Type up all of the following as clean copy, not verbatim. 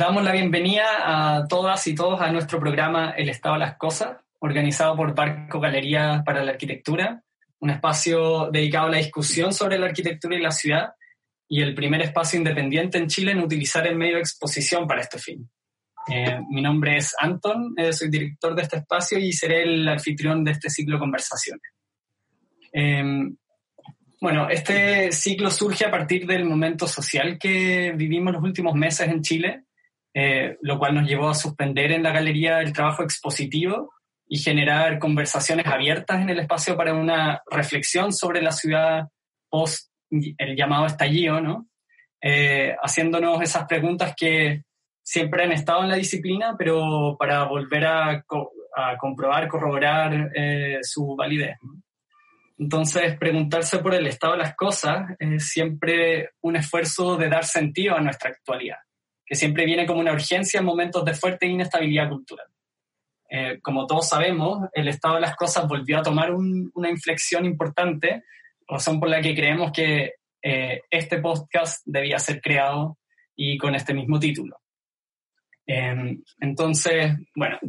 Damos la bienvenida a todas y todos a nuestro programa El Estado de las Cosas, organizado por Barco Galerías para la Arquitectura, un espacio dedicado a la discusión sobre la arquitectura y la ciudad, y el primer espacio independiente en Chile en utilizar el medio de exposición para este fin. Mi nombre es Anton, soy director de este espacio y seré el anfitrión de este ciclo Conversaciones. Este ciclo surge a partir del momento social que vivimos los últimos meses en Chile, lo cual nos llevó a suspender en la galería el trabajo expositivo y generar conversaciones abiertas en el espacio para una reflexión sobre la ciudad post el llamado estallido, ¿no? Haciéndonos esas preguntas que siempre han estado en la disciplina, pero para volver a corroborar su validez, ¿no? Entonces, preguntarse por el estado de las cosas es siempre un esfuerzo de dar sentido a nuestra actualidad, que siempre viene como una urgencia en momentos de fuerte inestabilidad cultural. Como todos sabemos, el estado de las cosas volvió a tomar una inflexión importante, razón por la que creemos que este podcast debía ser creado y con este mismo título. Entonces,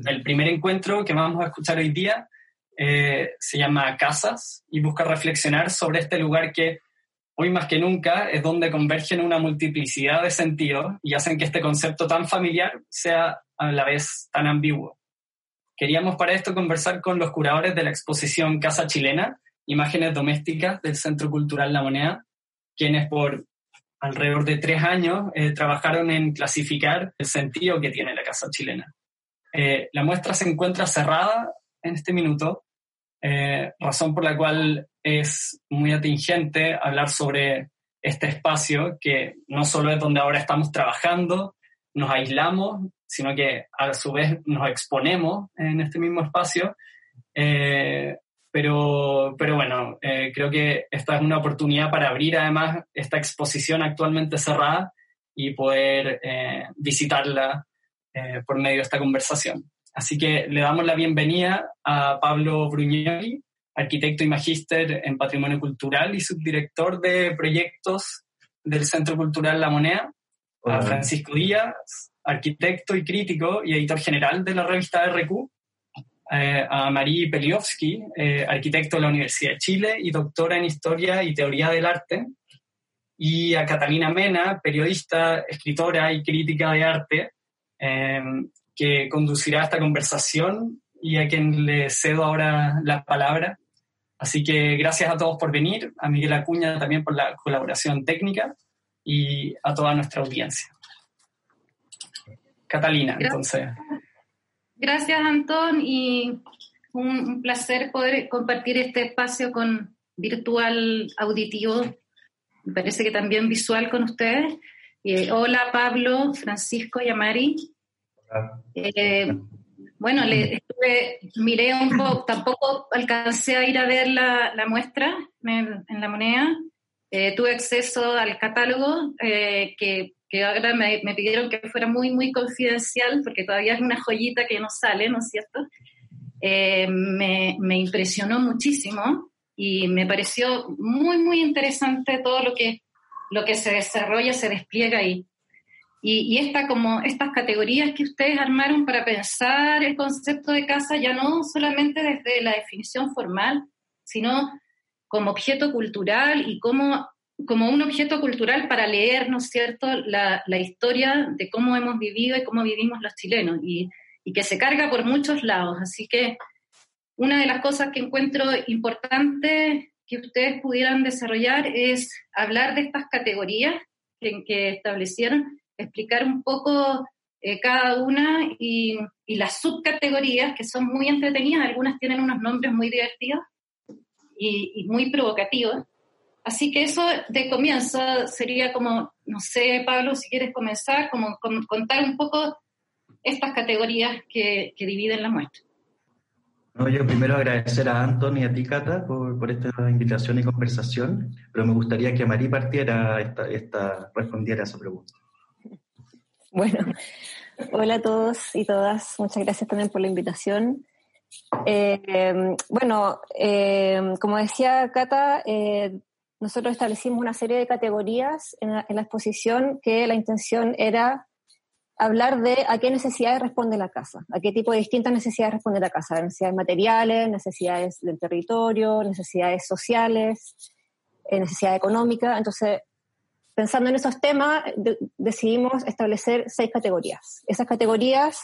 el primer encuentro que vamos a escuchar hoy día se llama Casas y busca reflexionar sobre este lugar que hoy más que nunca es donde convergen una multiplicidad de sentidos y hacen que este concepto tan familiar sea a la vez tan ambiguo. Queríamos para esto conversar con los curadores de la exposición Casa Chilena, Imágenes Domésticas del Centro Cultural La Moneda, quienes por alrededor de 3 años trabajaron en clasificar el sentido que tiene la Casa Chilena. La muestra se encuentra cerrada en este minuto, razón por la cual es muy atingente hablar sobre este espacio, que no solo es donde ahora estamos trabajando, nos aislamos, sino que a su vez nos exponemos en este mismo espacio. Creo que esta es una oportunidad para abrir además esta exposición actualmente cerrada y poder visitarla por medio de esta conversación. Así que le damos la bienvenida a Pablo Brugnoli, arquitecto y magíster en Patrimonio Cultural y subdirector de proyectos del Centro Cultural La Moneda, a Francisco Díaz, arquitecto y crítico y editor general de la revista RQ, a Amarí Peliowski, arquitecto de la Universidad de Chile y doctora en Historia y Teoría del Arte, y a Catalina Mena, periodista, escritora y crítica de arte, que conducirá esta conversación y a quien le cedo ahora la palabra. Así que gracias a todos por venir, a Miguel Acuña también por la colaboración técnica y a toda nuestra audiencia. Catalina, entonces. Gracias, Antón, y un placer poder compartir este espacio con virtual, auditivo, me parece que también visual con ustedes. Hola, Pablo, Francisco y Amari. Miré un poco, tampoco alcancé a ir a ver la muestra en La Moneda. Tuve acceso al catálogo que ahora me pidieron que fuera muy, muy confidencial porque todavía es una joyita que no sale, ¿no es cierto? Me impresionó muchísimo y me pareció muy, muy interesante todo lo que se desarrolla, se despliega ahí. Y estas categorías que ustedes armaron para pensar el concepto de casa, ya no solamente desde la definición formal, sino como objeto cultural y como un objeto cultural para leer, ¿no es cierto?, la historia de cómo hemos vivido y cómo vivimos los chilenos, y que se carga por muchos lados. Así que una de las cosas que encuentro importante que ustedes pudieran desarrollar es hablar de estas categorías que establecieron, explicar un poco cada una y las subcategorías que son muy entretenidas, algunas tienen unos nombres muy divertidos y muy provocativos. Así que eso de comienzo sería como, no sé, Pablo, si quieres comenzar, como contar un poco estas categorías que dividen la muestra. No, yo primero agradecer a Anton y a ti, Cata, por esta invitación y conversación, pero me gustaría que Marí partiera, respondiera a esa pregunta. Bueno, hola a todos y todas, muchas gracias también por la invitación. Como decía Cata, nosotros establecimos una serie de categorías en la exposición que la intención era hablar de a qué necesidades responde la casa, a qué tipo de distintas necesidades responde la casa, necesidades materiales, necesidades del territorio, necesidades sociales, necesidad económica. Entonces, pensando en esos temas, decidimos establecer 6 categorías. Esas categorías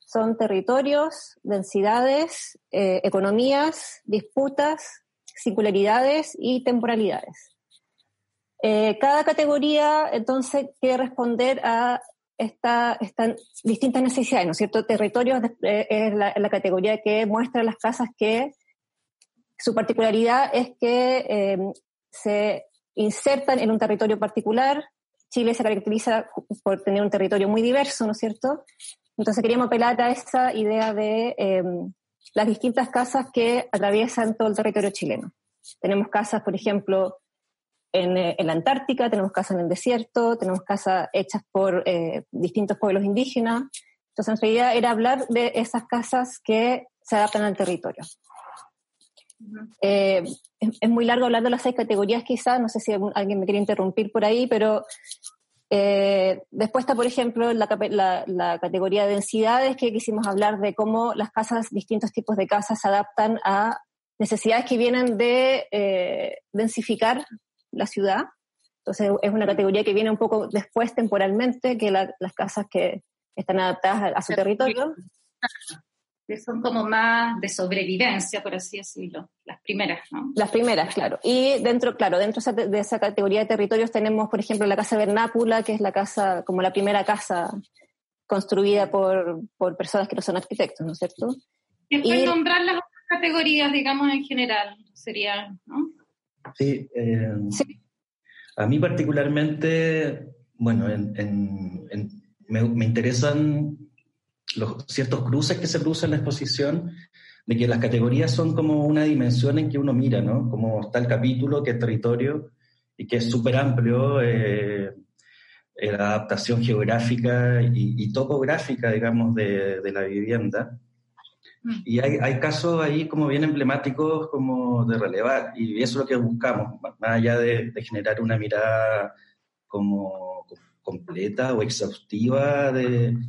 son territorios, densidades, economías, disputas, singularidades y temporalidades. Cada categoría, entonces, quiere responder a estas distintas necesidades, ¿no es cierto? Territorios es la categoría que muestra las casas que su particularidad es que se insertan en un territorio particular. Chile se caracteriza por tener un territorio muy diverso, ¿no es cierto? Entonces queríamos apelar a esa idea de las distintas casas que atraviesan todo el territorio chileno. Tenemos casas, por ejemplo, en la Antártica, tenemos casas en el desierto, tenemos casas hechas por distintos pueblos indígenas. Entonces, nuestra idea era hablar de esas casas que se adaptan al territorio. Es muy largo hablar de las 6 categorías quizás, no sé si alguien me quiere interrumpir por ahí, pero después está, por ejemplo, la categoría de densidades, que quisimos hablar de cómo las casas, distintos tipos de casas, se adaptan a necesidades que vienen de densificar la ciudad. Entonces es una categoría que viene un poco después temporalmente que las casas que están adaptadas a su territorio. Son como más de sobrevivencia, por así decirlo, las primeras, ¿no? Las primeras, claro. Y dentro de esa categoría de territorios tenemos, por ejemplo, la casa vernácula, que es la casa, como la primera casa construida por personas que no son arquitectos, ¿no es cierto? Después y nombrar las otras categorías, digamos, en general, sería, ¿no? Sí, sí. A mí particularmente, bueno, me interesan los ciertos cruces que se producen en la exposición, de que las categorías son como una dimensión en que uno mira, ¿no? Como está el capítulo, que es territorio, y que es súper amplio, la adaptación geográfica y topográfica, digamos, de la vivienda. Y hay casos ahí como bien emblemáticos como de relevar, y eso es lo que buscamos, más allá de generar una mirada como completa o exhaustiva de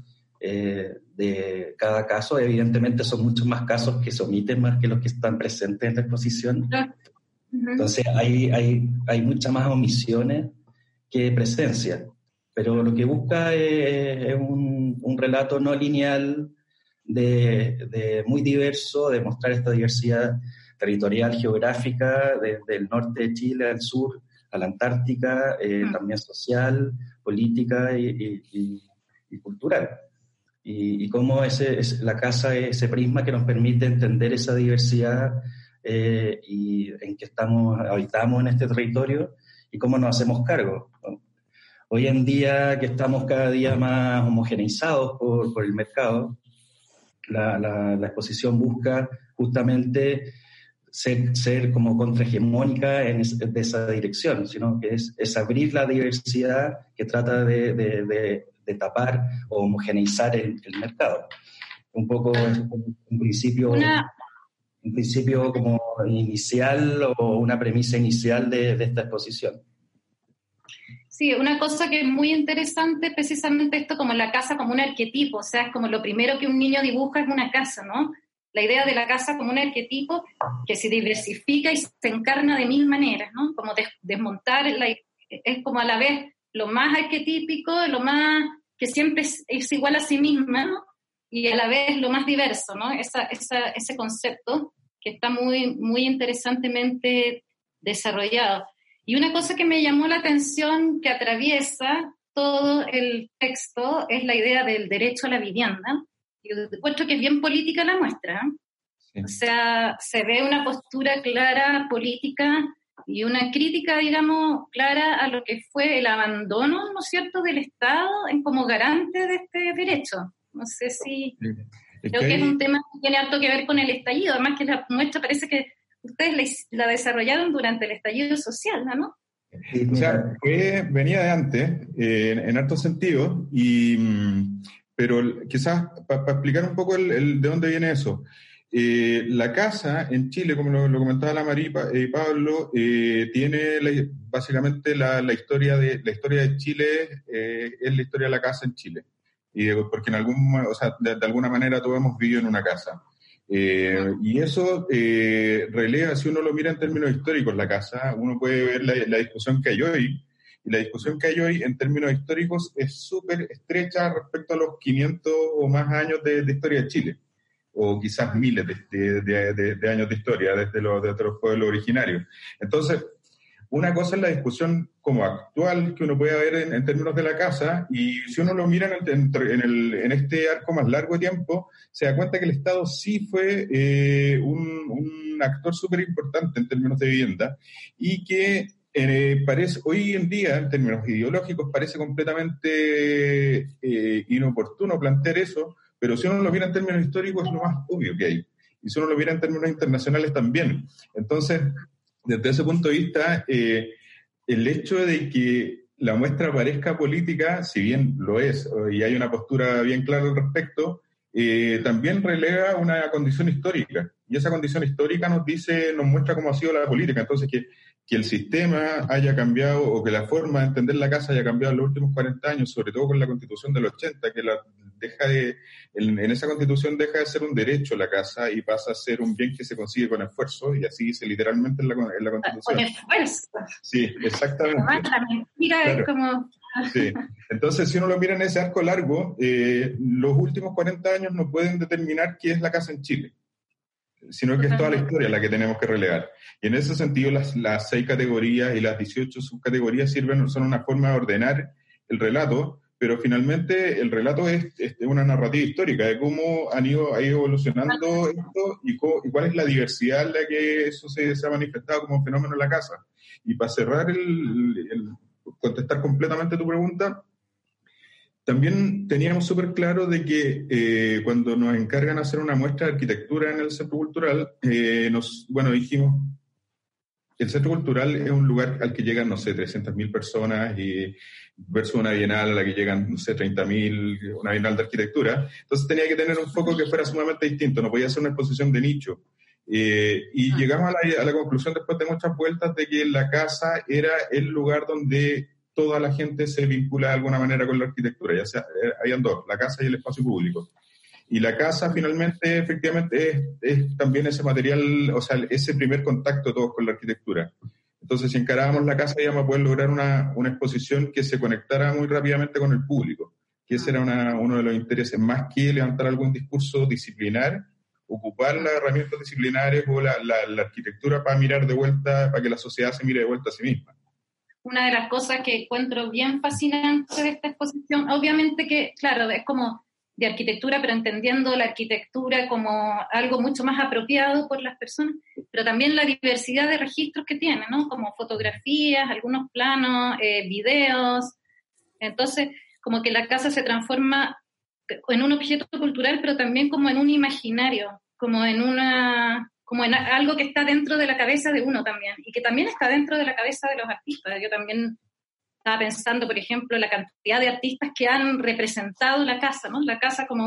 cada caso. Evidentemente son muchos más casos que se omiten más que los que están presentes en la exposición. Entonces hay muchas más omisiones que presencia, pero lo que busca es un relato no lineal, de muy diverso, de mostrar esta diversidad territorial, geográfica, desde el norte de Chile al sur, a la Antártica, también social, política y cultural. Y cómo la casa es ese prisma que nos permite entender esa diversidad y en que habitamos en este territorio y cómo nos hacemos cargo. Hoy en día, que estamos cada día más homogeneizados por el mercado, la exposición busca justamente ser como contrahegemónica de esa dirección, sino que es abrir la diversidad que trata de tapar o homogeneizar el mercado. Un poco un principio como inicial o una premisa inicial de esta exposición. Sí, una cosa que es muy interesante es precisamente esto, como la casa como un arquetipo, o sea, es como lo primero que un niño dibuja es una casa, ¿no? La idea de la casa como un arquetipo que se diversifica y se encarna de mil maneras, ¿no? Como desmontar, es como a la vez lo más arquetípico, lo más que siempre es igual a sí misma, ¿no? Y a la vez lo más diverso, ¿no? Ese concepto que está muy, muy interesantemente desarrollado. Y una cosa que me llamó la atención, que atraviesa todo el texto, es la idea del derecho a la vivienda. Yo encuentro que es bien política la muestra. Sí. O sea, se ve una postura clara política y una crítica, digamos, clara a lo que fue el abandono, ¿no es cierto?, del Estado como garante de este derecho. No sé si... Sí. Creo que es un tema que tiene harto que ver con el estallido, además que la muestra parece que ustedes la desarrollaron durante el estallido social, ¿no? O sea, venía de antes, en hartos sentidos, pero quizás para explicar un poco de dónde viene eso. La casa en Chile, como lo comentaba la Amarí y Pablo, tiene básicamente la historia de Chile, es la historia de la casa en Chile. y porque en de alguna manera todos hemos vivido en una casa. Y eso releva, si uno lo mira en términos históricos, la casa, uno puede ver la discusión que hay hoy, y la discusión que hay hoy en términos históricos es súper estrecha respecto a los 500 o más años de historia de Chile, o quizás miles de años de historia desde los pueblos originarios. Entonces, una cosa es la discusión como actual que uno puede ver en términos de la casa, y si uno lo mira en este arco más largo de tiempo, se da cuenta que el Estado sí fue un actor súper importante en términos de vivienda, y que parece, hoy en día, en términos ideológicos, parece completamente inoportuno plantear eso, pero si uno lo mira en términos históricos es lo más obvio que hay. Y si uno lo mira en términos internacionales también. Entonces, desde ese punto de vista, el hecho de que la muestra parezca política, si bien lo es, y hay una postura bien clara al respecto, también relega una condición histórica. Y esa condición histórica nos muestra cómo ha sido la política. Entonces, que el sistema haya cambiado, o que la forma de entender la casa haya cambiado en los últimos 40 años, sobre todo con la Constitución del 80, que en esa Constitución deja de ser un derecho la casa y pasa a ser un bien que se consigue con esfuerzo, y así dice literalmente en la Constitución. Con esfuerzo. Sí, exactamente. Además, la mentira es como... Sí. Entonces, si uno lo mira en ese arco largo, los últimos 40 años no pueden determinar qué es la casa en Chile, sino que es toda la historia la que tenemos que relevar. Y en ese sentido, las 6 categorías y las 18 subcategorías son una forma de ordenar el relato, pero finalmente el relato es una narrativa histórica de cómo ha ido evolucionando esto y cuál es la diversidad en la que eso se ha manifestado como un fenómeno en la casa. Y para cerrar, contestar completamente tu pregunta, también teníamos súper claro de que cuando nos encargan hacer una muestra de arquitectura en el Centro Cultural, dijimos, el Centro Cultural es un lugar al que llegan, 300.000 personas, y versus una bienal a la que llegan, 30.000, una bienal de arquitectura. Entonces tenía que tener un foco que fuera sumamente distinto, no podía ser una exposición de nicho. Y llegamos a la conclusión, después de muchas vueltas, de que la casa era el lugar donde toda la gente se vincula de alguna manera con la arquitectura, ya sea, habían dos, la casa y el espacio público. Y la casa finalmente, efectivamente, es también ese material, ese primer contacto de todos con la arquitectura. Entonces, si encarábamos la casa, íbamos a poder lograr una exposición que se conectara muy rápidamente con el público, que ese era uno de los intereses, más que levantar algún discurso disciplinar, ocupar las herramientas disciplinares o la arquitectura para mirar de vuelta, para que la sociedad se mire de vuelta a sí misma. Una de las cosas que encuentro bien fascinante de esta exposición, obviamente que, claro, es como de arquitectura, pero entendiendo la arquitectura como algo mucho más apropiado por las personas, pero también la diversidad de registros que tiene, ¿no? Como fotografías, algunos planos, videos. Entonces, como que la casa se transforma en un objeto cultural, pero también como en un imaginario, como en algo que está dentro de la cabeza de uno también, y que también está dentro de la cabeza de los artistas. Yo también estaba pensando, por ejemplo, la cantidad de artistas que han representado la casa, ¿no? La casa como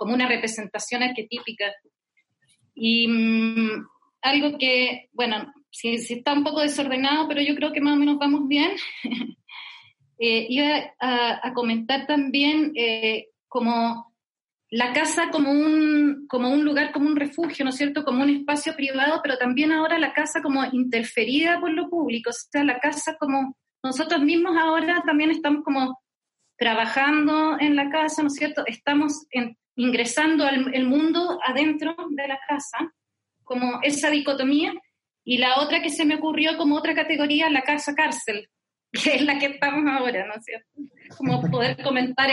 una representación arquetípica. Y algo que, bueno, sí está un poco desordenado, pero yo creo que más o menos vamos bien. Iba a comentar también... como la casa como un lugar, como un refugio, ¿no es cierto?, como un espacio privado, pero también ahora la casa como interferida por lo público, o sea, la casa como nosotros mismos ahora también estamos como trabajando en la casa, ¿no es cierto?, estamos ingresando al mundo adentro de la casa, como esa dicotomía, y la otra que se me ocurrió como otra categoría, la casa cárcel, que es la que estamos ahora, ¿no es cierto? Como poder comentar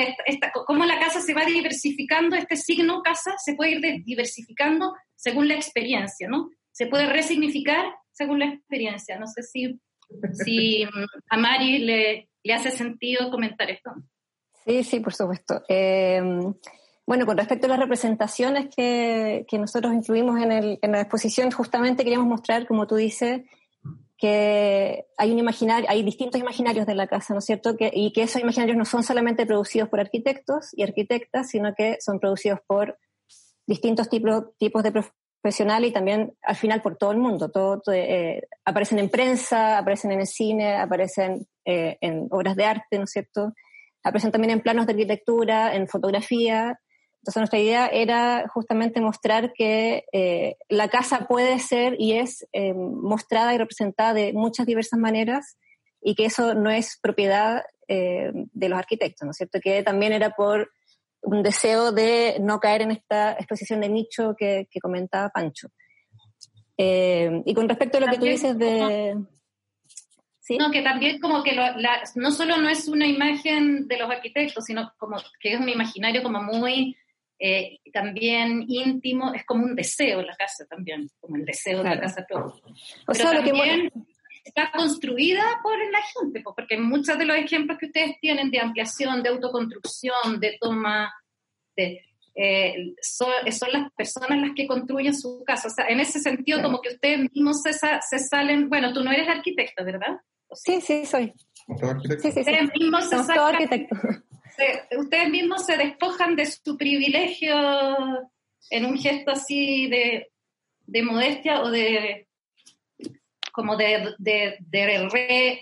cómo la casa se va diversificando, este signo casa se puede ir diversificando según la experiencia, ¿no? Se puede resignificar según la experiencia. No sé si a Mari le hace sentido comentar esto. Sí, por supuesto. Bueno, con respecto a las representaciones que nosotros incluimos en la exposición, justamente queríamos mostrar, como tú dices, que hay distintos imaginarios de la casa, ¿no es cierto? Y que esos imaginarios no son solamente producidos por arquitectos y arquitectas, sino que son producidos por distintos tipos de profesionales y también, al final, por todo el mundo. Aparecen en prensa, aparecen en el cine, aparecen en obras de arte, ¿no es cierto? aparecen también en planos de arquitectura, en fotografía. Entonces nuestra idea era justamente mostrar que la casa puede ser y es mostrada y representada de muchas diversas maneras, y que eso no es propiedad de los arquitectos, ¿no es cierto? Que también era por un deseo de no caer en esta exposición de nicho que comentaba Pancho. Y con respecto a lo también, que tú dices de... ¿Sí? No, que también como que no solo no es una imagen de los arquitectos, sino como que es un imaginario como muy... también íntimo, es como un deseo la casa también, como el deseo de la casa propia. O sea, lo que está construida por la gente, porque muchos de los ejemplos que ustedes tienen de ampliación, de autoconstrucción, de toma, son las personas las que construyen su casa. O sea, en ese sentido, como que ustedes mismos se salen... Bueno, tú no eres arquitecta, ¿verdad? O sea, sí, soy. Sí. Ustedes mismos se sacan... arquitecto. Ustedes mismos se despojan de su privilegio en un gesto así de modestia o de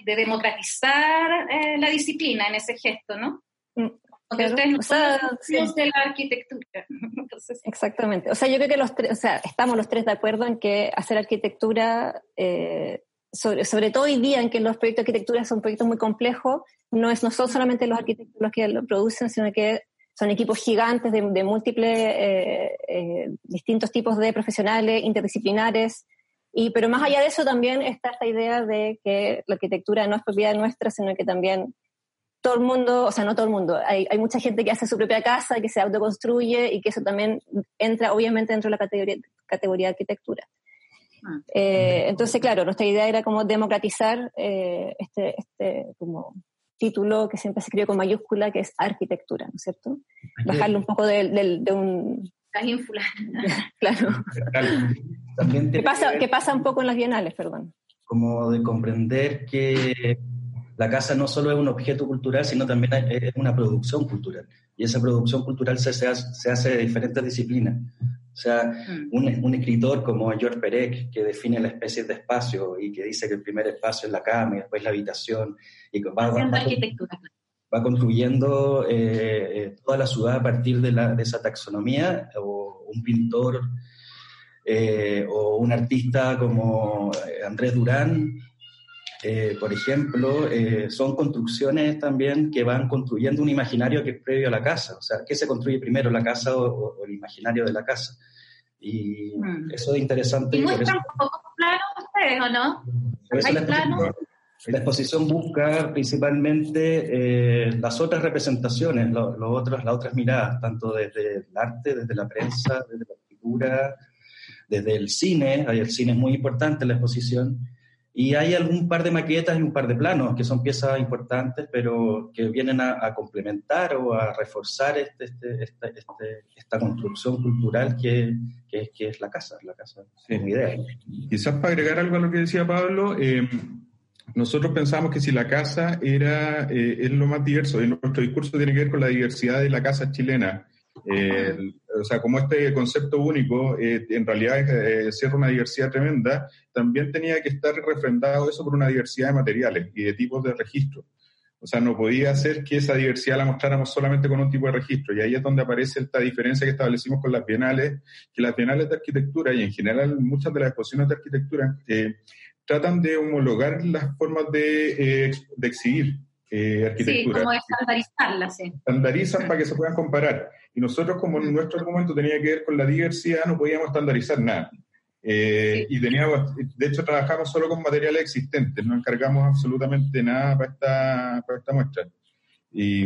democratizar la disciplina en ese gesto, ¿no? Porque ustedes no son los de la arquitectura. Entonces, exactamente. O sea, yo creo que estamos los tres de acuerdo en que hacer arquitectura... Sobre todo hoy día en que los proyectos de arquitectura son proyectos muy complejos, no son solamente los arquitectos los que lo producen, sino que son equipos gigantes de múltiples, distintos tipos de profesionales, interdisciplinares, pero más allá de eso también está esta idea de que la arquitectura no es propiedad nuestra, sino que también todo el mundo, o sea, no todo el mundo, hay mucha gente que hace su propia casa, que se autoconstruye, y que eso también entra obviamente dentro de la categoría de arquitectura. Entonces, claro, nuestra idea era como democratizar este como título que siempre se escribe con mayúscula, que es arquitectura, ¿no es cierto? Bajarlo un poco de un... Las ínfulas. Claro. También ¿Qué pasa un poco en las bienales, perdón? Como de comprender que la casa no solo es un objeto cultural, sino también es una producción cultural. Y esa producción cultural se hace de diferentes disciplinas. O sea, un escritor como George Perec, que define la especie de espacio y que dice que el primer espacio es la cama y después la habitación, y va construyendo toda la ciudad a partir de esa taxonomía, o un pintor o un artista como Andrés Durán, por ejemplo, son construcciones también que van construyendo un imaginario que es previo a la casa. O sea, ¿qué se construye primero, la casa o el imaginario de la casa? Y eso es interesante. ¿Y muestran un poco planos ustedes, o no? ¿Hay planos? La exposición busca principalmente las otras representaciones, las otras miradas, tanto desde el arte, desde la prensa, desde la pintura, desde el cine. El cine es muy importante en la exposición. Y hay algún par de maquetas y un par de planos, que son piezas importantes, pero que vienen a complementar o a reforzar esta construcción cultural que es la casa. La casa es mi idea. Quizás para agregar algo a lo que decía Pablo, nosotros pensamos que si la casa es lo más diverso, y nuestro discurso tiene que ver con la diversidad de la casa chilena. O sea, como este concepto único en realidad cierra una diversidad tremenda, también tenía que estar refrendado eso por una diversidad de materiales y de tipos de registro. O sea, no podía ser que esa diversidad la mostráramos solamente con un tipo de registro, y ahí es donde aparece esta diferencia que establecimos con las bienales, que las bienales de arquitectura, y en general muchas de las exposiciones de arquitectura, tratan de homologar las formas de exhibir arquitectura. Sí, como estandarizarlas, sí. Estandarizan para que se puedan comparar. Y nosotros, como nuestro argumento tenía que ver con la diversidad, no podíamos estandarizar nada. Y de hecho, trabajamos solo con materiales existentes, no encargamos absolutamente de nada para esta muestra. Y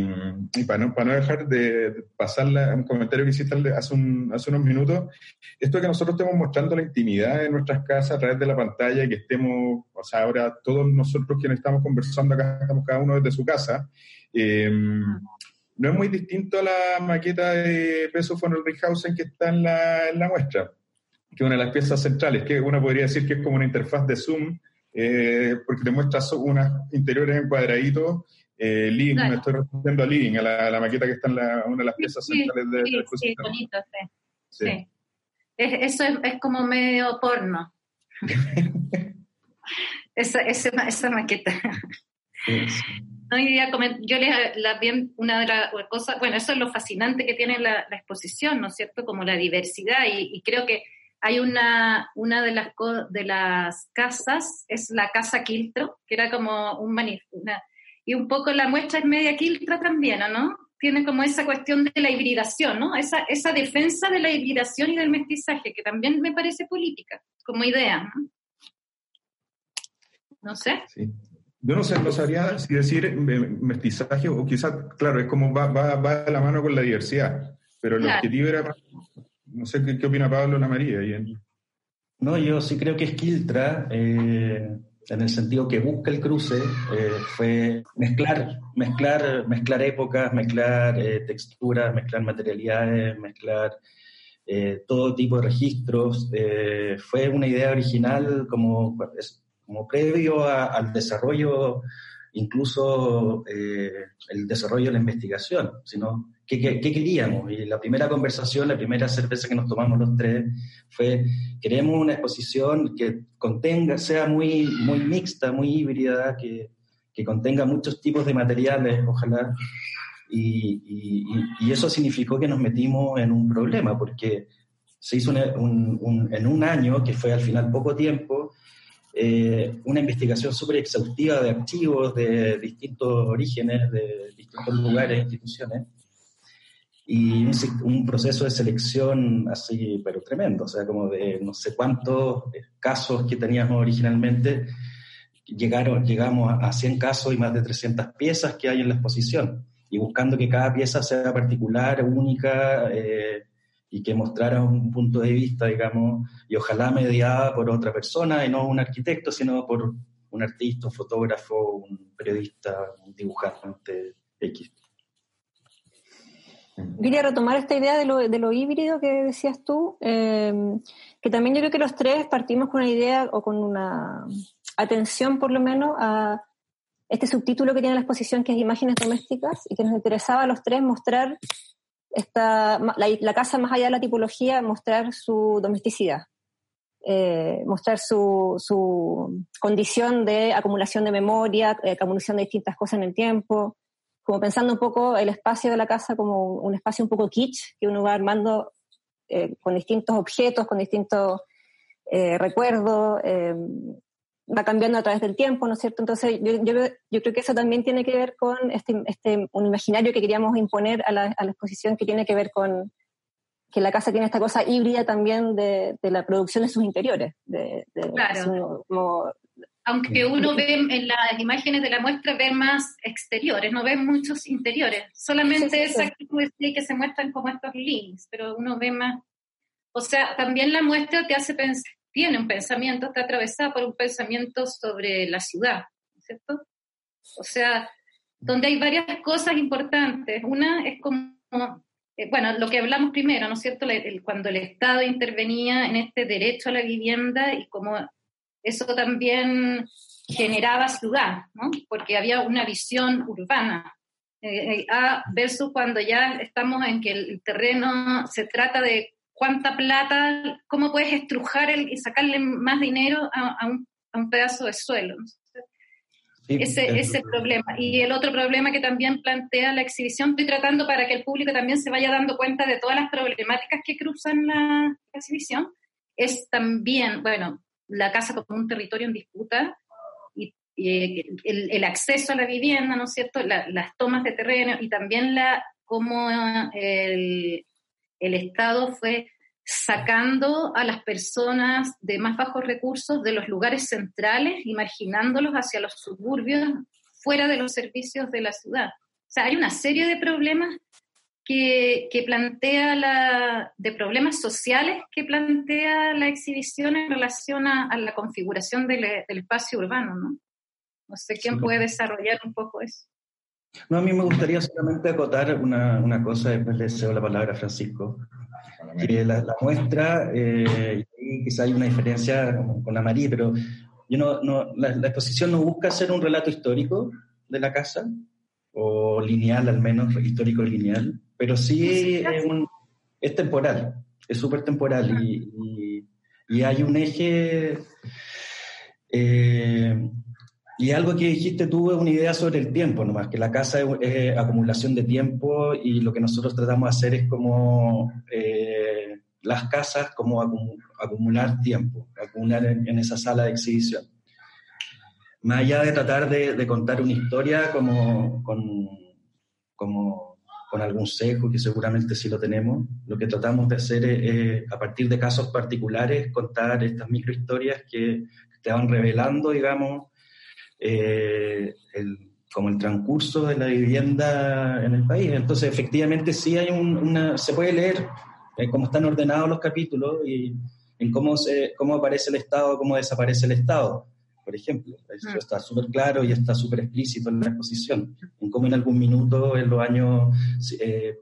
para no dejar de pasar un comentario que hiciste hace unos minutos, esto de que nosotros estemos mostrando la intimidad de nuestras casas a través de la pantalla, y que estemos, o sea, ahora todos nosotros quienes estamos conversando acá, estamos cada uno desde su casa, no es muy distinto a la maqueta de Pezo von Ellrichshausen que está en la muestra, que es una de las piezas centrales, que uno podría decir que es como una interfaz de Zoom, porque te muestra unas interiores en cuadraditos. Living, claro. Me estoy respondiendo a Living, a la maqueta que está en una de las piezas centrales de la exposición. Sí, bonito, sí. Eso es como medio porno. esa maqueta. Sí. No, yo les bien una de las cosas, bueno, eso es lo fascinante que tiene la exposición, ¿no es cierto? Como la diversidad, y creo que hay una de las casas, es la Casa Quiltro, que era como un y un poco la muestra es media quiltra también, ¿no? Tiene como esa cuestión de la hibridación, ¿no? Esa defensa de la hibridación y del mestizaje, que también me parece política, como idea, ¿no? No sé. Sí. Yo no sabría si decir mestizaje o quizás, claro, es como va de la mano con la diversidad, pero el objetivo era, no sé qué opina Pablo Ana María. No, yo sí creo que es quiltra, en el sentido que busca el cruce, fue mezclar épocas, mezclar texturas, mezclar materialidades, mezclar todo tipo de registros. Fue una idea original como previo al desarrollo, incluso el desarrollo de la investigación, sino qué queríamos. Y la primera conversación, la primera cerveza que nos tomamos los tres fue, queremos una exposición que contenga, sea muy, muy mixta, muy híbrida, que contenga muchos tipos de materiales, ojalá. Y eso significó que nos metimos en un problema, porque se hizo en un año, que fue al final poco tiempo, una investigación súper exhaustiva de archivos de distintos orígenes, de distintos lugares, instituciones, y un proceso de selección así, pero tremendo, o sea, como de no sé cuántos casos que teníamos originalmente, llegamos a 100 casos y más de 300 piezas que hay en la exposición, y buscando que cada pieza sea particular, única, y que mostrara un punto de vista, digamos, y ojalá mediada por otra persona, y no un arquitecto, sino por un artista, un fotógrafo, un periodista, un dibujante X. Quería retomar esta idea de lo híbrido que decías tú, que también yo creo que los tres partimos con una idea, o con una atención por lo menos, a este subtítulo que tiene la exposición, que es Imágenes Domésticas, y que nos interesaba a los tres mostrar la casa, más allá de la tipología, mostrar su domesticidad, mostrar su condición de acumulación de memoria, acumulación de distintas cosas en el tiempo, como pensando un poco el espacio de la casa como un espacio un poco kitsch, que uno va armando con distintos objetos, con distintos recuerdos, va cambiando a través del tiempo, ¿no es cierto? Entonces yo creo que eso también tiene que ver con un imaginario que queríamos imponer a la exposición, que tiene que ver con que la casa tiene esta cosa híbrida también de la producción de sus interiores. Claro. Aunque uno ve en las imágenes de la muestra, ve más exteriores, no ve muchos interiores. Solamente esas que se muestran como estos links, pero uno ve más. O sea, también la muestra te hace pensar, tiene un pensamiento, está atravesada por un pensamiento sobre la ciudad, ¿cierto? O sea, donde hay varias cosas importantes. Una es como, bueno, lo que hablamos primero, ¿no es cierto? Cuando el Estado intervenía en este derecho a la vivienda, y como eso también generaba ciudad, ¿no? Porque había una visión urbana. Versus cuando ya estamos en que el terreno se trata de cuánta plata, cómo puedes estrujar y sacarle más dinero a un pedazo de suelo. Sí, ese problema. Y el otro problema que también plantea la exhibición, estoy tratando para que el público también se vaya dando cuenta de todas las problemáticas que cruzan la exhibición, es también, bueno, la casa como un territorio en disputa, y el acceso a la vivienda, ¿no es cierto?, las tomas de terreno, y también cómo el Estado fue sacando a las personas de más bajos recursos de los lugares centrales y marginándolos hacia los suburbios, fuera de los servicios de la ciudad. O sea, hay una serie de problemas que plantea de problemas sociales que plantea la exhibición en relación a la configuración del espacio urbano, ¿no? No sé quién puede desarrollar un poco eso. No, a mí me gustaría solamente acotar una cosa, después le cedo la palabra a Francisco. Que la muestra, quizá hay una diferencia con Amarí, pero yo la exposición no busca hacer un relato histórico de la casa, o lineal al menos, histórico lineal, pero sí es temporal, es súper temporal, y hay un eje Y algo que dijiste tú es una idea sobre el tiempo nomás, que la casa es acumulación de tiempo, y lo que nosotros tratamos de hacer es como las casas, como acumular tiempo, acumular en esa sala de exhibición. Más allá de tratar de contar una historia con algún sesgo, que seguramente sí lo tenemos, lo que tratamos de hacer es, a partir de casos particulares, contar estas microhistorias que te van revelando, digamos, como el transcurso de la vivienda en el país. Entonces, efectivamente, sí hay se puede leer cómo están ordenados los capítulos y en cómo aparece el Estado, cómo desaparece el Estado, por ejemplo. Eso está súper claro y está súper explícito en la exposición, en cómo en algún minuto, en los años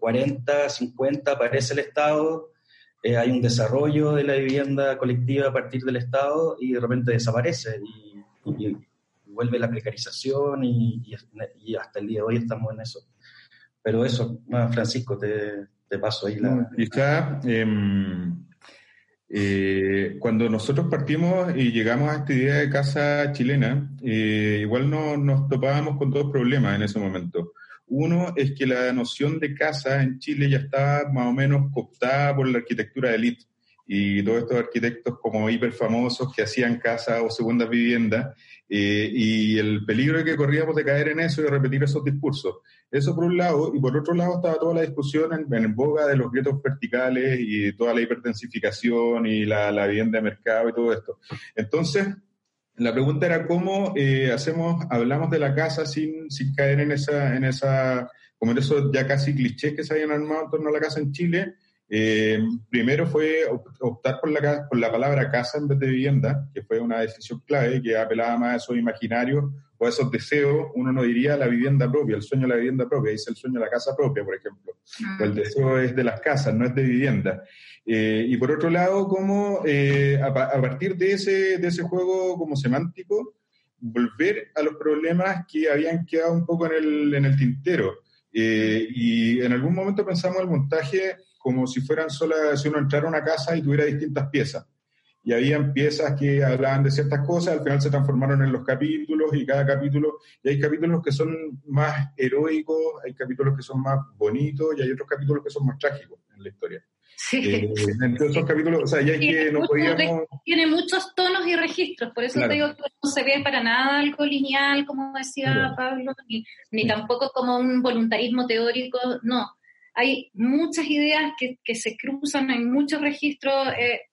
40, 50, aparece el Estado, hay un desarrollo de la vivienda colectiva a partir del Estado y de repente desaparece y vuelve la precarización y hasta el día de hoy estamos en eso. Pero eso, Francisco, te paso ahí la... Quizá, cuando nosotros partimos y llegamos a esta idea de casa chilena, igual nos topábamos con dos problemas en ese momento. Uno es que la noción de casa en Chile ya estaba más o menos cooptada por la arquitectura de élite y todos estos arquitectos como hiperfamosos que hacían casas o segundas viviendas, y el peligro que corríamos de caer en eso y de repetir esos discursos. Eso por un lado, y por otro lado estaba toda la discusión en boga de los guetos verticales y toda la hiperdensificación y la vivienda de mercado y todo esto. Entonces, la pregunta era cómo hablamos de la casa sin caer en esa como en esos ya casi clichés que se habían armado en torno a la casa en Chile. Primero fue optar por la palabra casa en vez de vivienda, que fue una decisión clave, que apelaba más a esos imaginarios o a esos deseos. Uno no diría la vivienda propia, el sueño de la vivienda propia, dice el sueño de la casa propia, por ejemplo. O el deseo es de las casas, no es de vivienda. Y por otro lado, como a partir de ese juego como semántico, volver a los problemas que habían quedado un poco en el tintero. Y en algún momento pensamos el montaje como si fueran si uno entrara a una casa y tuviera distintas piezas. Y habían piezas que hablaban de ciertas cosas, al final se transformaron en los capítulos, y cada capítulo, y hay capítulos que son más heroicos, hay capítulos que son más bonitos, y hay otros capítulos que son más trágicos en la historia. Sí. Entre esos capítulos, o sea, ya es que no podíamos... Tiene muchos tonos y registros, por eso claro. Te digo que no se ve para nada algo lineal, como decía claro. Pablo, ni tampoco como un voluntarismo teórico, no. Hay muchas ideas que se cruzan, hay muchos registros,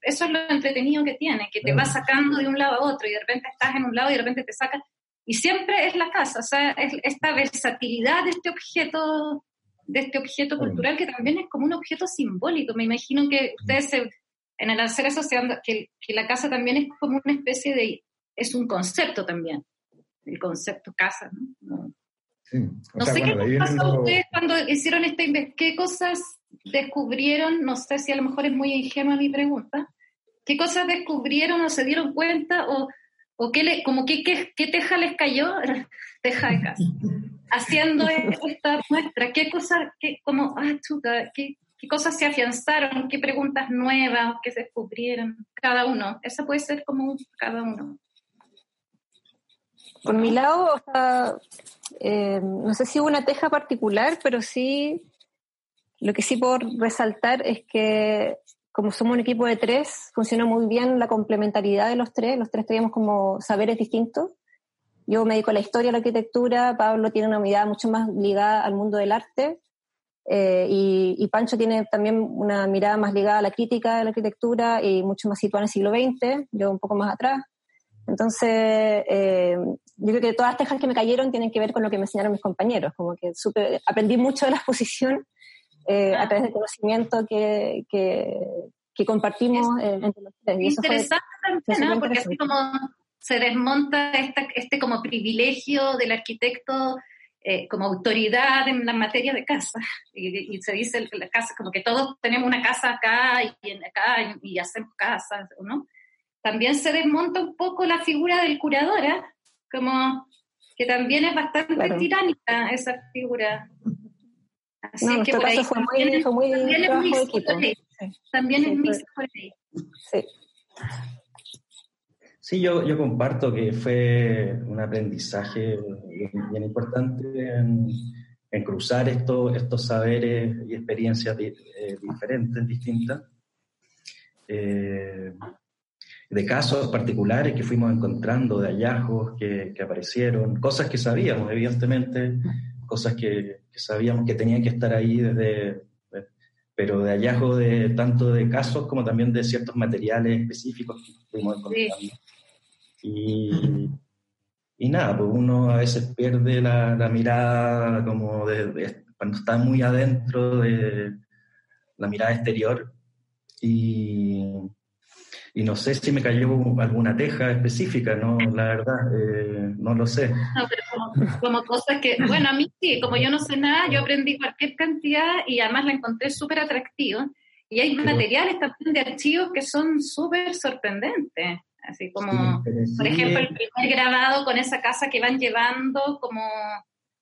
eso es lo entretenido que tiene, que te va sacando de un lado a otro, y de repente estás en un lado y de repente te sacas, y siempre es la casa, o sea, es esta versatilidad de este objeto cultural, que también es como un objeto simbólico. Me imagino que ustedes, en el hacer eso, que la casa también es como una especie es un concepto también, el concepto casa, ¿no? Sí. No sé qué pasó a ustedes cuando hicieron qué cosas descubrieron, no sé si a lo mejor es muy ingenua mi pregunta, qué cosas descubrieron o se dieron cuenta o qué teja les cayó, teja de casa, haciendo esta muestra, qué cosas se afianzaron, qué preguntas nuevas, qué se descubrieron, cada uno, eso puede ser como cada uno. Por mi lado, o sea, no sé si hubo una teja particular, pero sí, lo que sí puedo resaltar es que como somos un equipo de 3, funcionó muy bien la complementariedad de los 3. Los 3 teníamos como saberes distintos. Yo me dedico a la historia, a la arquitectura, Pablo tiene una mirada mucho más ligada al mundo del arte, y Pancho tiene también una mirada más ligada a la crítica de la arquitectura y mucho más situada en el siglo XX, yo un poco más atrás. Entonces, yo creo que todas las tejas que me cayeron tienen que ver con lo que me enseñaron mis compañeros, como que aprendí mucho de la exposición a través del conocimiento que compartimos entre los 3. Interesante también, ¿no? Porque así como se desmonta este como privilegio del arquitecto como autoridad en la materia de casa, y se dice la casa, como que todos tenemos una casa acá y hacemos casas, ¿no? También se desmonta un poco la figura del curador, como que también es bastante claro. Tiránica esa figura. Así no, que por ahí también es mixto por ahí. Sí. Sí, yo comparto que fue un aprendizaje bien importante en cruzar estos saberes y experiencias diferentes, distintas, de casos particulares que fuimos encontrando, de hallazgos que aparecieron, cosas que sabíamos, evidentemente, cosas que sabíamos que tenían que estar ahí pero de hallazgos tanto de casos como también de ciertos materiales específicos que fuimos encontrando. Sí. Y nada, pues uno a veces pierde la mirada como cuando está muy adentro de la mirada exterior y no sé si me cayó alguna teja específica, no, la verdad, no lo sé. No, pero como cosas que, bueno, a mí sí, como yo no sé nada, yo aprendí cualquier cantidad y además la encontré súper atractiva. Y hay materiales también de archivos que son súper sorprendentes. Así como, sí, por ejemplo, el primer grabado con esa casa que van llevando, como,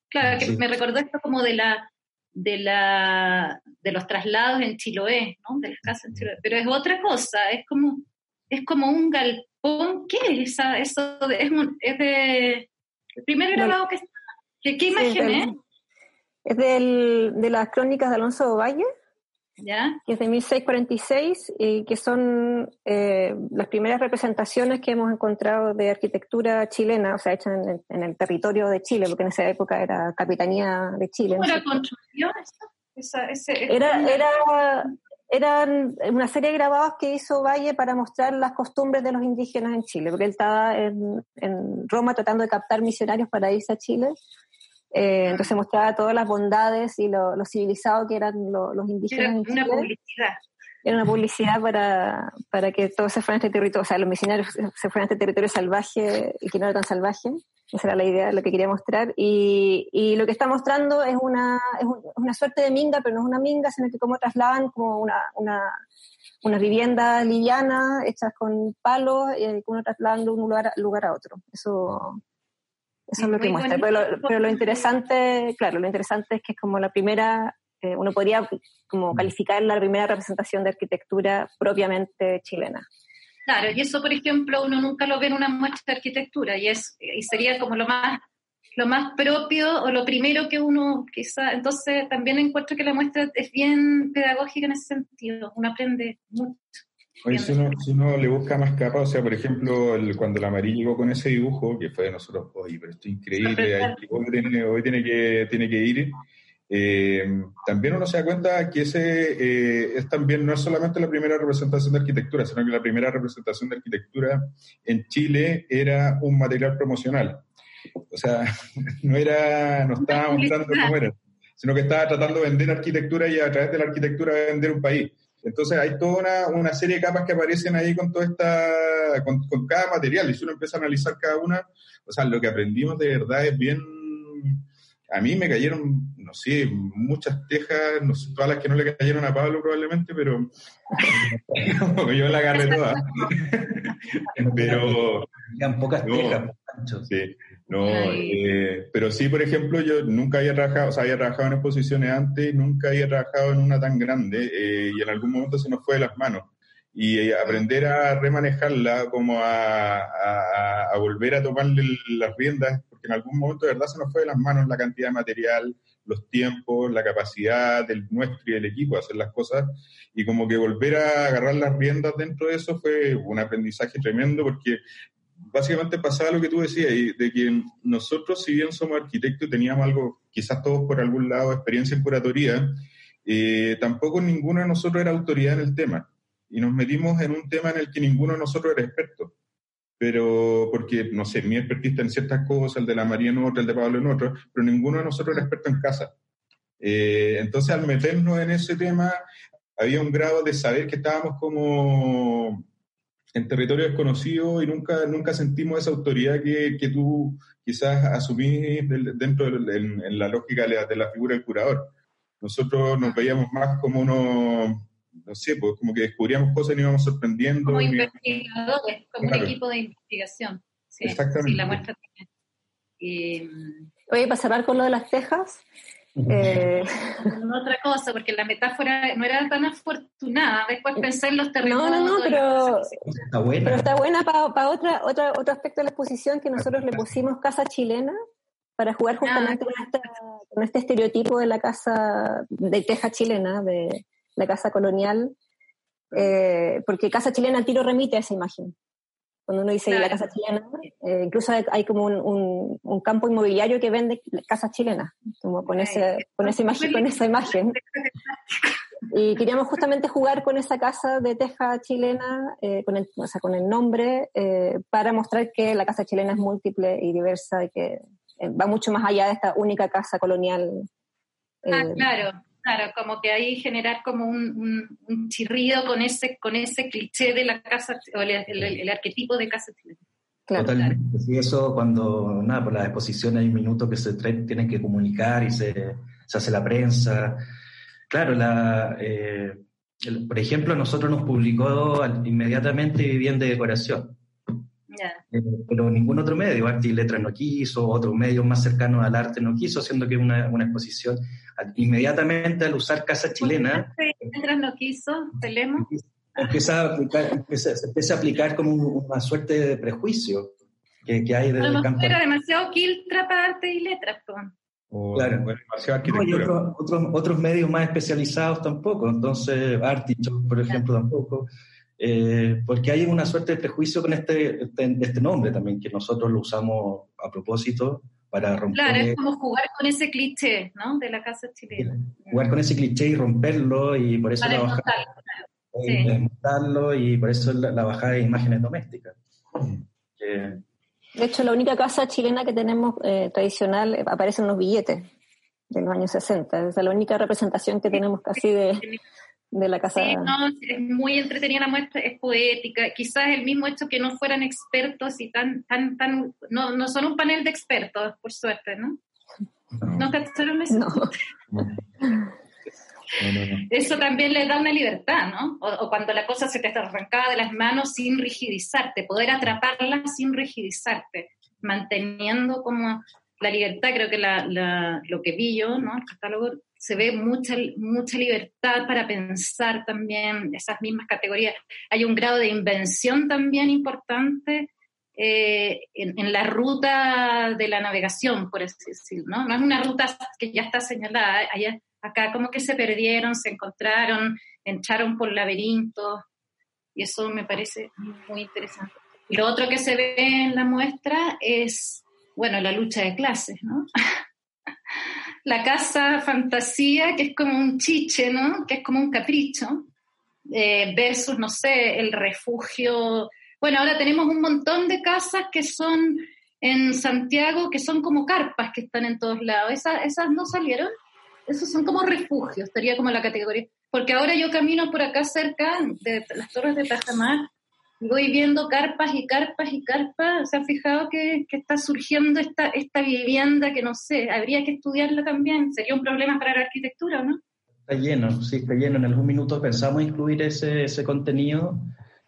claro, que sí. Me recordó esto como de los traslados en Chiloé, ¿no? De las casas en Chiloé. Pero es otra cosa, es como un galpón. ¿Qué es esa? Eso el primer grabado que está. ¿Qué imagen es? Es de las crónicas de Alonso Valle. ¿Ya? Que es de 1646, y que son las primeras representaciones que hemos encontrado de arquitectura chilena, o sea, hechas en el territorio de Chile, porque en esa época era Capitanía de Chile. ¿Cómo era construcción Eran una serie de grabados que hizo Valle para mostrar las costumbres de los indígenas en Chile, porque él estaba en Roma tratando de captar misionarios para irse a Chile. Entonces mostraba todas las bondades y lo civilizado que eran los indígenas. Era una publicidad. Era una publicidad para que todos se fueran a este territorio, o sea, los misionarios se fueran a este territorio salvaje y que no era tan salvaje. Esa era la idea, lo que quería mostrar. Y lo que está mostrando es una suerte de minga, pero no es una minga, sino que como trasladan como una vivienda liviana, hechas con palos, y uno trasladando de un lugar a otro. Eso es lo que muestra, pero lo interesante, claro, lo interesante es que es como la primera, uno podría como calificar la primera representación de arquitectura propiamente chilena. Claro, y eso, por ejemplo, uno nunca lo ve en una muestra de arquitectura, y sería como lo más propio, o lo primero que uno quizá, entonces también encuentro que la muestra es bien pedagógica en ese sentido, uno aprende mucho. Oye, si uno le busca más capas, o sea, por ejemplo, cuando la Amarí llegó con ese dibujo, que fue de nosotros, oye, pero esto es increíble, hoy tiene que ir, también uno se da cuenta que ese es también, no es solamente la primera representación de arquitectura, sino que la primera representación de arquitectura en Chile era un material promocional. O sea, no estaba mostrando cómo era, sino que estaba tratando de vender arquitectura y a través de la arquitectura vender un país. Entonces hay toda una serie de capas que aparecen ahí con toda esta, con cada material, y si uno empieza a analizar cada una, o sea, lo que aprendimos de verdad es bien, a mí me cayeron, no sé, muchas tejas, no sé, todas las que no le cayeron a Pablo probablemente, pero yo la agarré todas. Pero eran pocas tejas, sí. No, pero sí, por ejemplo, yo nunca había trabajado, o sea, había trabajado en exposiciones antes, nunca había trabajado en una tan grande, y en algún momento se nos fue de las manos. Y aprender a remanejarla, como a volver a tomarle las riendas, porque en algún momento de verdad se nos fue de las manos la cantidad de material, los tiempos, la capacidad del nuestro y del equipo de hacer las cosas, y como que volver a agarrar las riendas dentro de eso fue un aprendizaje tremendo, porque básicamente pasaba lo que tú decías, de que nosotros, si bien somos arquitectos y teníamos algo, quizás todos por algún lado, experiencia en curatoría, tampoco ninguno de nosotros era autoridad en el tema. Y nos metimos en un tema en el que ninguno de nosotros era experto. Pero, porque, no sé, mi expertista en ciertas cosas, el de la María en otra, el de Pablo en otra, pero ninguno de nosotros era experto en casa. Entonces, al meternos en ese tema, había un grado de saber que estábamos como en territorio desconocido y nunca sentimos esa autoridad que tú quizás asumís dentro en la lógica de la figura del curador. Nosotros nos veíamos más como unos, no sé, pues como que descubríamos cosas y nos íbamos sorprendiendo. Como investigadores, como claro, un equipo de investigación. Sí, exactamente. Sí, la muestra. Oye, para cerrar con lo de las tejas, Otra cosa, porque la metáfora no era tan afortunada. Después pensé en los terremotos. No, pero está buena para otro aspecto de la exposición que nosotros le pusimos Casa Chilena, para jugar justamente con este estereotipo de la casa de teja chilena, de la casa colonial, porque Casa Chilena tiro remite a esa imagen. Cuando uno dice la casa chilena, incluso hay como un campo inmobiliario que vende casas chilenas, como con esa imagen. Y queríamos justamente jugar con esa casa de teja chilena, con el nombre, para mostrar que la casa chilena es múltiple y diversa, y que va mucho más allá de esta única casa colonial. Claro, como que ahí generar como un chirrido con ese cliché de la casa, o el arquetipo de casa chilena. Claro, totalmente. Claro. Sí, eso cuando, por las exposiciones hay minutos que se tienen que comunicar y se hace la prensa. Claro, por ejemplo, nosotros nos publicó inmediatamente Vivienda y Decoración. Pero ningún otro medio, Arte y Letras no quiso, otros medios más cercanos al arte no quiso, siendo que una exposición inmediatamente al usar Casa Chilena. Arte y Letras no quiso, Telemo. Empieza a aplicar como una suerte de prejuicio que hay desde el campo. Era demasiado Quiltra para Arte y Letras, ¿no? Claro, demasiado arquitectura. No, otros medios más especializados tampoco, entonces Artichoke, por ejemplo, tampoco. Porque hay una suerte de prejuicio con este nombre también, que nosotros lo usamos a propósito para romper... Claro, es como jugar con ese cliché, ¿no?, de la casa chilena. Jugar con ese cliché y romperlo, y por eso la bajada... desmontarlo, y por eso la bajada de imágenes domésticas. De hecho, la única casa chilena que tenemos tradicional aparece en unos billetes de los años 60. Es la única representación que tenemos casi de la casa. Sí, no, es muy entretenida la muestra, es poética. Quizás el mismo hecho que no fueran expertos y tan no son un panel de expertos, por suerte, ¿no? No cacharon eso. No. Eso también le da una libertad, ¿no? O cuando la cosa se te arrancaba de las manos sin rigidizarte, poder atraparla sin rigidizarte, manteniendo como la libertad. Creo que lo que vi yo, ¿no?, el catálogo, se ve mucha libertad para pensar también esas mismas categorías. Hay un grado de invención también importante en la ruta de la navegación, por así decirlo, ¿no? No es una ruta que ya está señalada. Acá como que se perdieron, se encontraron, entraron por laberintos, y eso me parece muy interesante. Y lo otro que se ve en la muestra es, la lucha de clases, ¿no? La casa fantasía, que es como un chiche, ¿no?, que es como un capricho, versus, no sé, el refugio. Ahora tenemos un montón de casas que son en Santiago, que son como carpas que están en todos lados. Esas no salieron. Esos son como refugios, estaría como la categoría. Porque ahora yo camino por acá cerca de las Torres de Tajamar y voy viendo carpas. ¿Se han fijado que está surgiendo esta vivienda que no sé? Habría que estudiarla también. Sería un problema para la arquitectura, ¿no? Está lleno. En algún minuto pensamos incluir ese contenido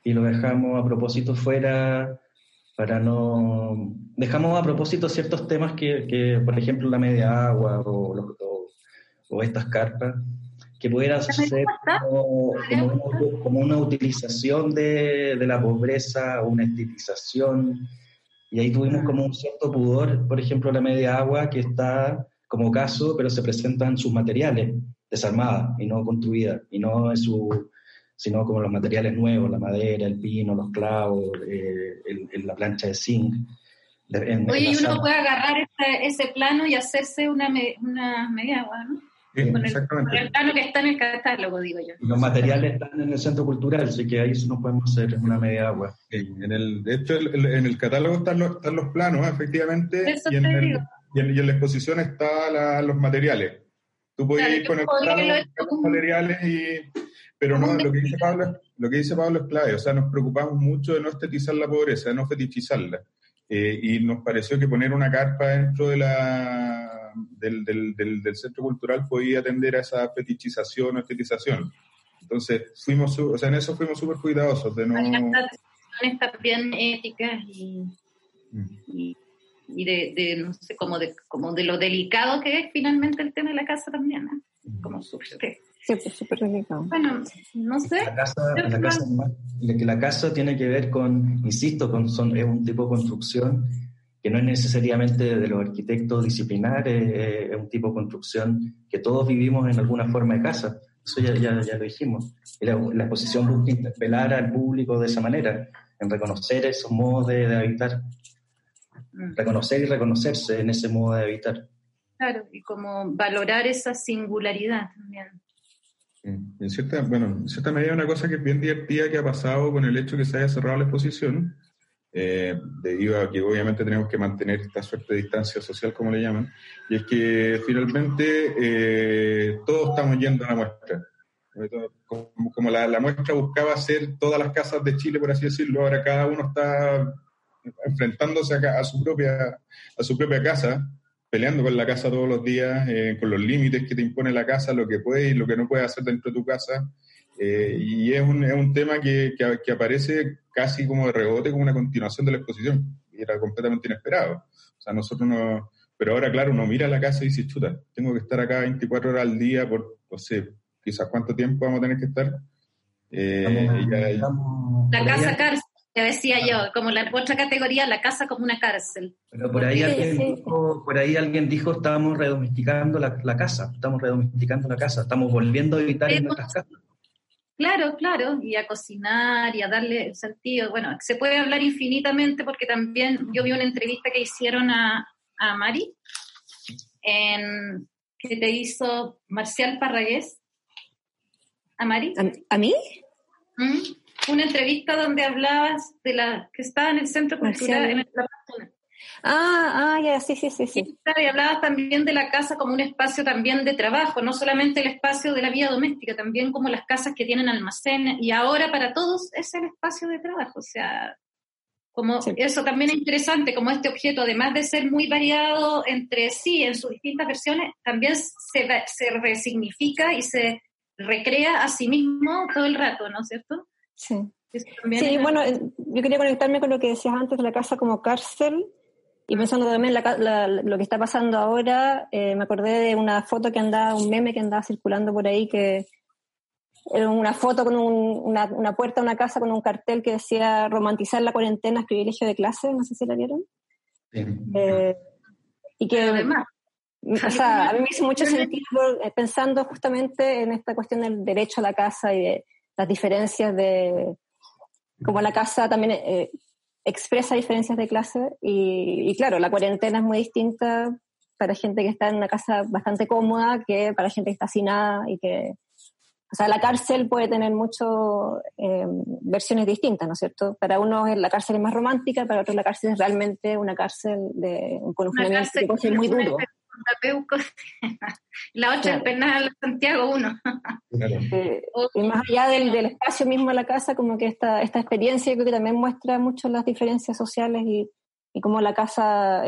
y lo dejamos a propósito fuera para no... Dejamos a propósito ciertos temas que por ejemplo, la media agua o estas carpas, que pudieran ser como una utilización de la pobreza, una estilización, y ahí tuvimos como un cierto pudor, por ejemplo, la media agua, que está como caso, pero se presentan sus materiales desarmada y no construida, y no sino como los materiales nuevos, la madera, el pino, los clavos, la plancha de zinc. Oye, y uno puede agarrar ese plano y hacerse una media agua, ¿no? Sí, con el plano que está en el catálogo, digo yo. Y los materiales están en el Centro Cultural, así que ahí no podemos hacer una media agua. Sí, de hecho, en el catálogo están los planos, efectivamente, y en la exposición están los materiales. Tú puedes ir con el plano, los materiales, pero no, lo que dice Pablo es clave. O sea, nos preocupamos mucho de no estetizar la pobreza, de no fetichizarla. Y nos pareció que poner una carpa dentro del centro cultural podía atender a esa fetichización o estetización. Entonces, en eso fuimos súper cuidadosos. Hay unas decisiones también éticas y y de no sé, como de lo delicado que es finalmente el tema de la casa también, ¿eh? Como súper, súper delicado. Bueno, no sé. La casa tiene que ver con, insisto, es un tipo de construcción que no es necesariamente de los arquitectos disciplinares, es un tipo de construcción que todos vivimos en alguna forma de casa. Eso ya lo dijimos. La exposición busca interpelar al público de esa manera, en reconocer esos modos de habitar. Reconocer y reconocerse en ese modo de habitar. Claro, y como valorar esa singularidad también. En cierta medida, una cosa que es bien divertida que ha pasado con el hecho que se haya cerrado la exposición, debido a que obviamente tenemos que mantener esta suerte de distancia social, como le llaman, y es que finalmente todos estamos yendo a la muestra. Como la muestra buscaba ser todas las casas de Chile, por así decirlo, ahora cada uno está enfrentándose a su propia casa, peleando con la casa todos los días, con los límites que te impone la casa, lo que puedes y lo que no puedes hacer dentro de tu casa, y es un tema que aparece casi como de rebote, como una continuación de la exposición, y era completamente inesperado. O sea, pero ahora, claro, uno mira la casa y dice, chuta, tengo que estar acá 24 horas al día por, no sé, quizás cuánto tiempo vamos a tener que estar. La casa cárcel. Te decía yo, como la otra categoría, la casa como una cárcel. Pero por ahí alguien dijo, estamos redomesticando la casa, estamos volviendo a habitar en nuestras casas. Claro, y a cocinar, y a darle sentido. Bueno, se puede hablar infinitamente porque también yo vi una entrevista que hicieron a Mari, que te hizo Marcial Parragués. ¿A Mari? ¿A mí? ¿Mm? Una entrevista donde hablabas de la que estaba en el Centro Cultural en la Moneda. Sí. Y hablabas también de la casa como un espacio también de trabajo, no solamente el espacio de la vida doméstica, también como las casas que tienen almacenes, y ahora para todos es el espacio de trabajo, o sea, como sí. Eso también es interesante, como este objeto, además de ser muy variado entre sí en sus distintas versiones, también se resignifica y se recrea a sí mismo todo el rato, ¿no es cierto? Sí, bueno, yo quería conectarme con lo que decías antes de la casa como cárcel y pensando también lo que está pasando ahora, me acordé de una foto que andaba, un meme que andaba circulando por ahí, que era una foto con una puerta de una casa con un cartel que decía romantizar la cuarentena es privilegio de clase, no sé si la vieron. Sí. Y que además, o sea, a mí me hizo mucho sentido pensando justamente en esta cuestión del derecho a la casa y de las diferencias de como la casa también expresa diferencias de clase y claro, la cuarentena es muy distinta para gente que está en una casa bastante cómoda que para gente que está hacinada y que, o sea, la cárcel puede tener mucho versiones distintas, ¿no es cierto? Para uno la cárcel es más romántica, para otros la cárcel es realmente una cárcel de un confinamiento muy duro. La otra, claro. El penal Santiago 1. Claro. Y más allá del espacio mismo de la casa, como que esta experiencia creo que también muestra mucho las diferencias sociales y cómo la casa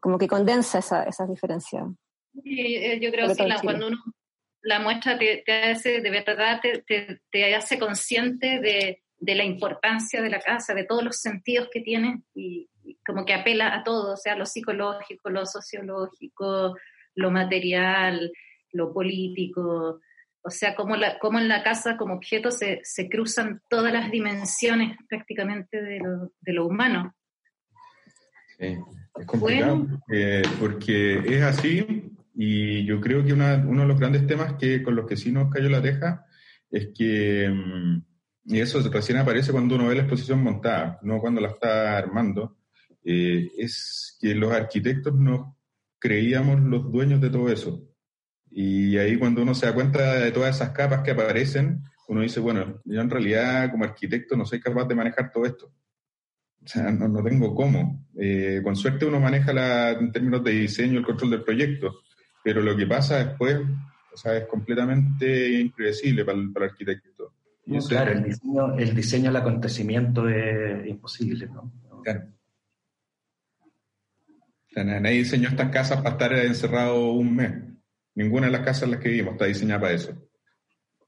como que condensa esas diferencias. Yo creo que cuando uno la muestra te hace, de verdad, te hace consciente de la importancia de la casa, de todos los sentidos que tiene y como que apela a todo, o sea, lo psicológico, lo sociológico, lo material, lo político, o sea, como en la casa como objeto se cruzan todas las dimensiones prácticamente de lo humano. Sí, es complicado, bueno. Porque es así y yo creo que uno de los grandes temas con los que sí nos cayó la teja es que... y eso recién aparece cuando uno ve la exposición montada, no cuando la está armando, es que los arquitectos nos creíamos los dueños de todo eso. Y ahí cuando uno se da cuenta de todas esas capas que aparecen, uno dice, bueno, yo en realidad como arquitecto no soy capaz de manejar todo esto. O sea, no tengo cómo. Con suerte uno maneja en términos de diseño, el control del proyecto, pero lo que pasa después, o sea, es completamente impredecible para el arquitecto. No, claro, el diseño del acontecimiento es imposible, ¿no? Claro. O sea, nadie diseñó estas casas para estar encerrado un mes. Ninguna de las casas en las que vivimos está diseñada para eso.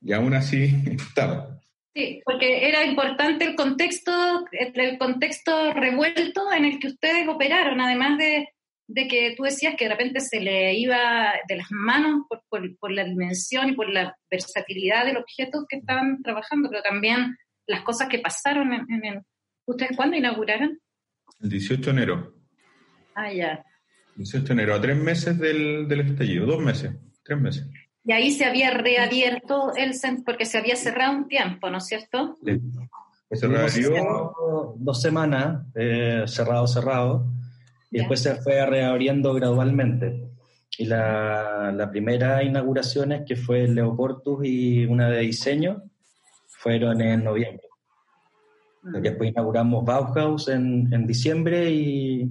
Y aún así estaba. Sí, porque era importante el contexto revuelto en el que ustedes operaron, además de que tú decías que de repente se le iba de las manos por la dimensión y por la versatilidad del objeto que estaban trabajando, pero también las cosas que pasaron en el... ¿Ustedes cuándo inauguraron? El 18 de enero. Ah, ya. 18 de enero, a 3 meses del estallido, 2 meses, 3 meses. Y ahí se había reabierto el centro, porque se había cerrado un tiempo, ¿no es cierto? Sí. Se reabrió 2 semanas, cerrado. Y después se fue reabriendo gradualmente. Y la primera inauguraciones, que fue el Leoportus y una de diseño, fueron en noviembre. Después inauguramos Bauhaus en diciembre y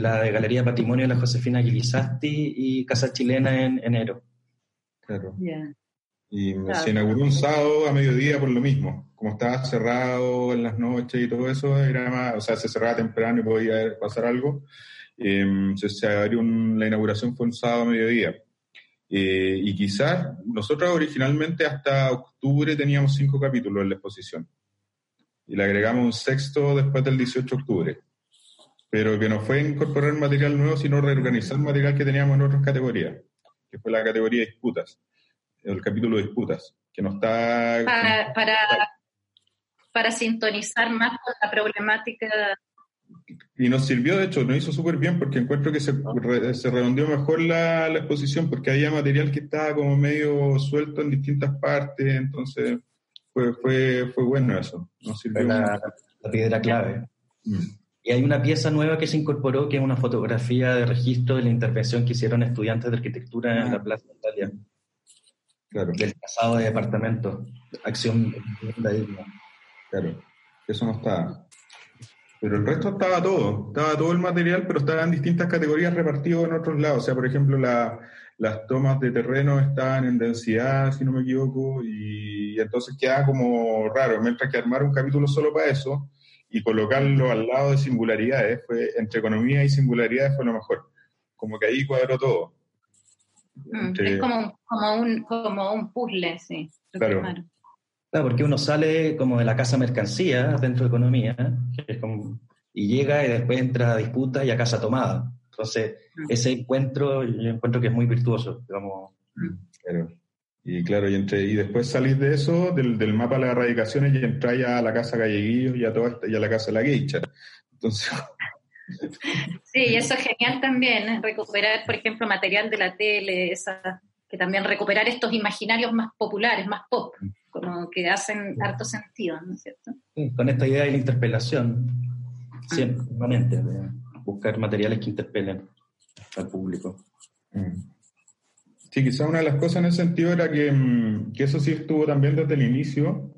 la de Galería Patrimonio de la Josefina Ghilisasti y Casa Chilena en enero. Claro. Yeah. Y se inauguró un sábado a mediodía por lo mismo. Como estaba cerrado en las noches y todo eso, era más, o sea, se cerraba temprano y podía pasar algo. Se abrió la inauguración fue un sábado a mediodía. Y quizás nosotros originalmente hasta octubre teníamos 5 capítulos en la exposición. Y le agregamos un sexto después del 18 de octubre. Pero que no fue incorporar material nuevo, sino reorganizar material que teníamos en otras categorías, que fue la categoría disputas, el capítulo de disputas, que no está... Para sintonizar más con la problemática... Y nos sirvió, de hecho, nos hizo súper bien, porque encuentro que se redondeó mejor la exposición, porque había material que estaba como medio suelto en distintas partes, entonces fue bueno eso. Nos sirvió la piedra clave. Mm. Y hay una pieza nueva que se incorporó, que es una fotografía de registro de la intervención que hicieron estudiantes de arquitectura en la Plaza de Italia. Claro. Del casado de departamento. Acción de isla. Claro, eso no estaba. Pero el resto estaba todo el material, pero estaban distintas categorías repartido en otros lados. O sea, por ejemplo, las tomas de terreno estaban en densidad, si no me equivoco, y entonces quedaba como raro. Mientras que armar un capítulo solo para eso, y colocarlo al lado de singularidades, entre economía y singularidades fue lo mejor. Como que ahí cuadró todo. Es como un puzzle, sí. Claro, porque uno sale como de la casa mercancía dentro de economía, que es como, y llega y después entra a disputa y a casa tomada. Entonces, ese encuentro, yo encuentro que es muy virtuoso. Digamos. Claro. Y claro, y después salís de eso, del mapa de las erradicaciones, y entras ya a la casa Galleguillo y a la casa de la Geisha. Entonces... Sí, eso es genial también, recuperar, por ejemplo, material de la tele, que también recuperar estos imaginarios más populares, más pop, como que hacen harto sentido, ¿no es cierto? Sí, con esta idea de la interpelación, siempre, permanente, de buscar materiales que interpelen al público. Sí, quizás una de las cosas en ese sentido era que eso sí estuvo también desde el inicio,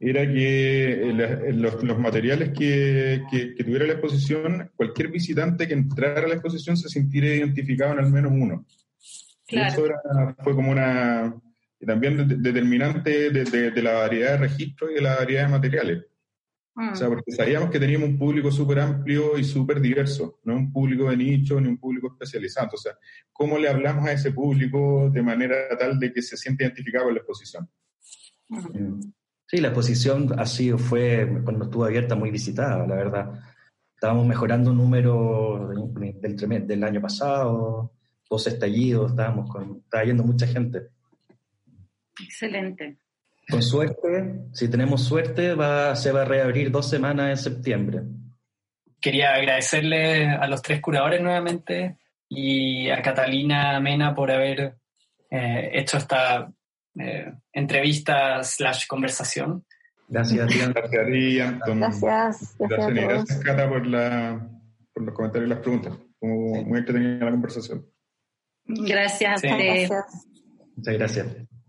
era que los materiales que tuviera la exposición, cualquier visitante que entrara a la exposición se sintiera identificado en al menos uno. Claro. Y eso fue como una... también determinante de la variedad de registros y de la variedad de materiales. O sea, porque sabíamos que teníamos un público súper amplio y súper diverso, no un público de nicho ni un público especializado. O sea, ¿cómo le hablamos a ese público de manera tal de que se siente identificado con la exposición? Sí, la exposición fue, cuando estuvo abierta, muy visitada, la verdad. Estábamos mejorando números del año pasado, post estallido, estaba yendo mucha gente. Excelente. Con suerte, si tenemos suerte, se va a reabrir 2 semanas en septiembre. Quería agradecerle a los 3 curadores nuevamente y a Catalina Mena por haber hecho esta entrevista /conversación. Gracias a ti, Anton. Gracias, Cata, por los comentarios y las preguntas. Muy entretenida la conversación. Gracias. Muchas gracias.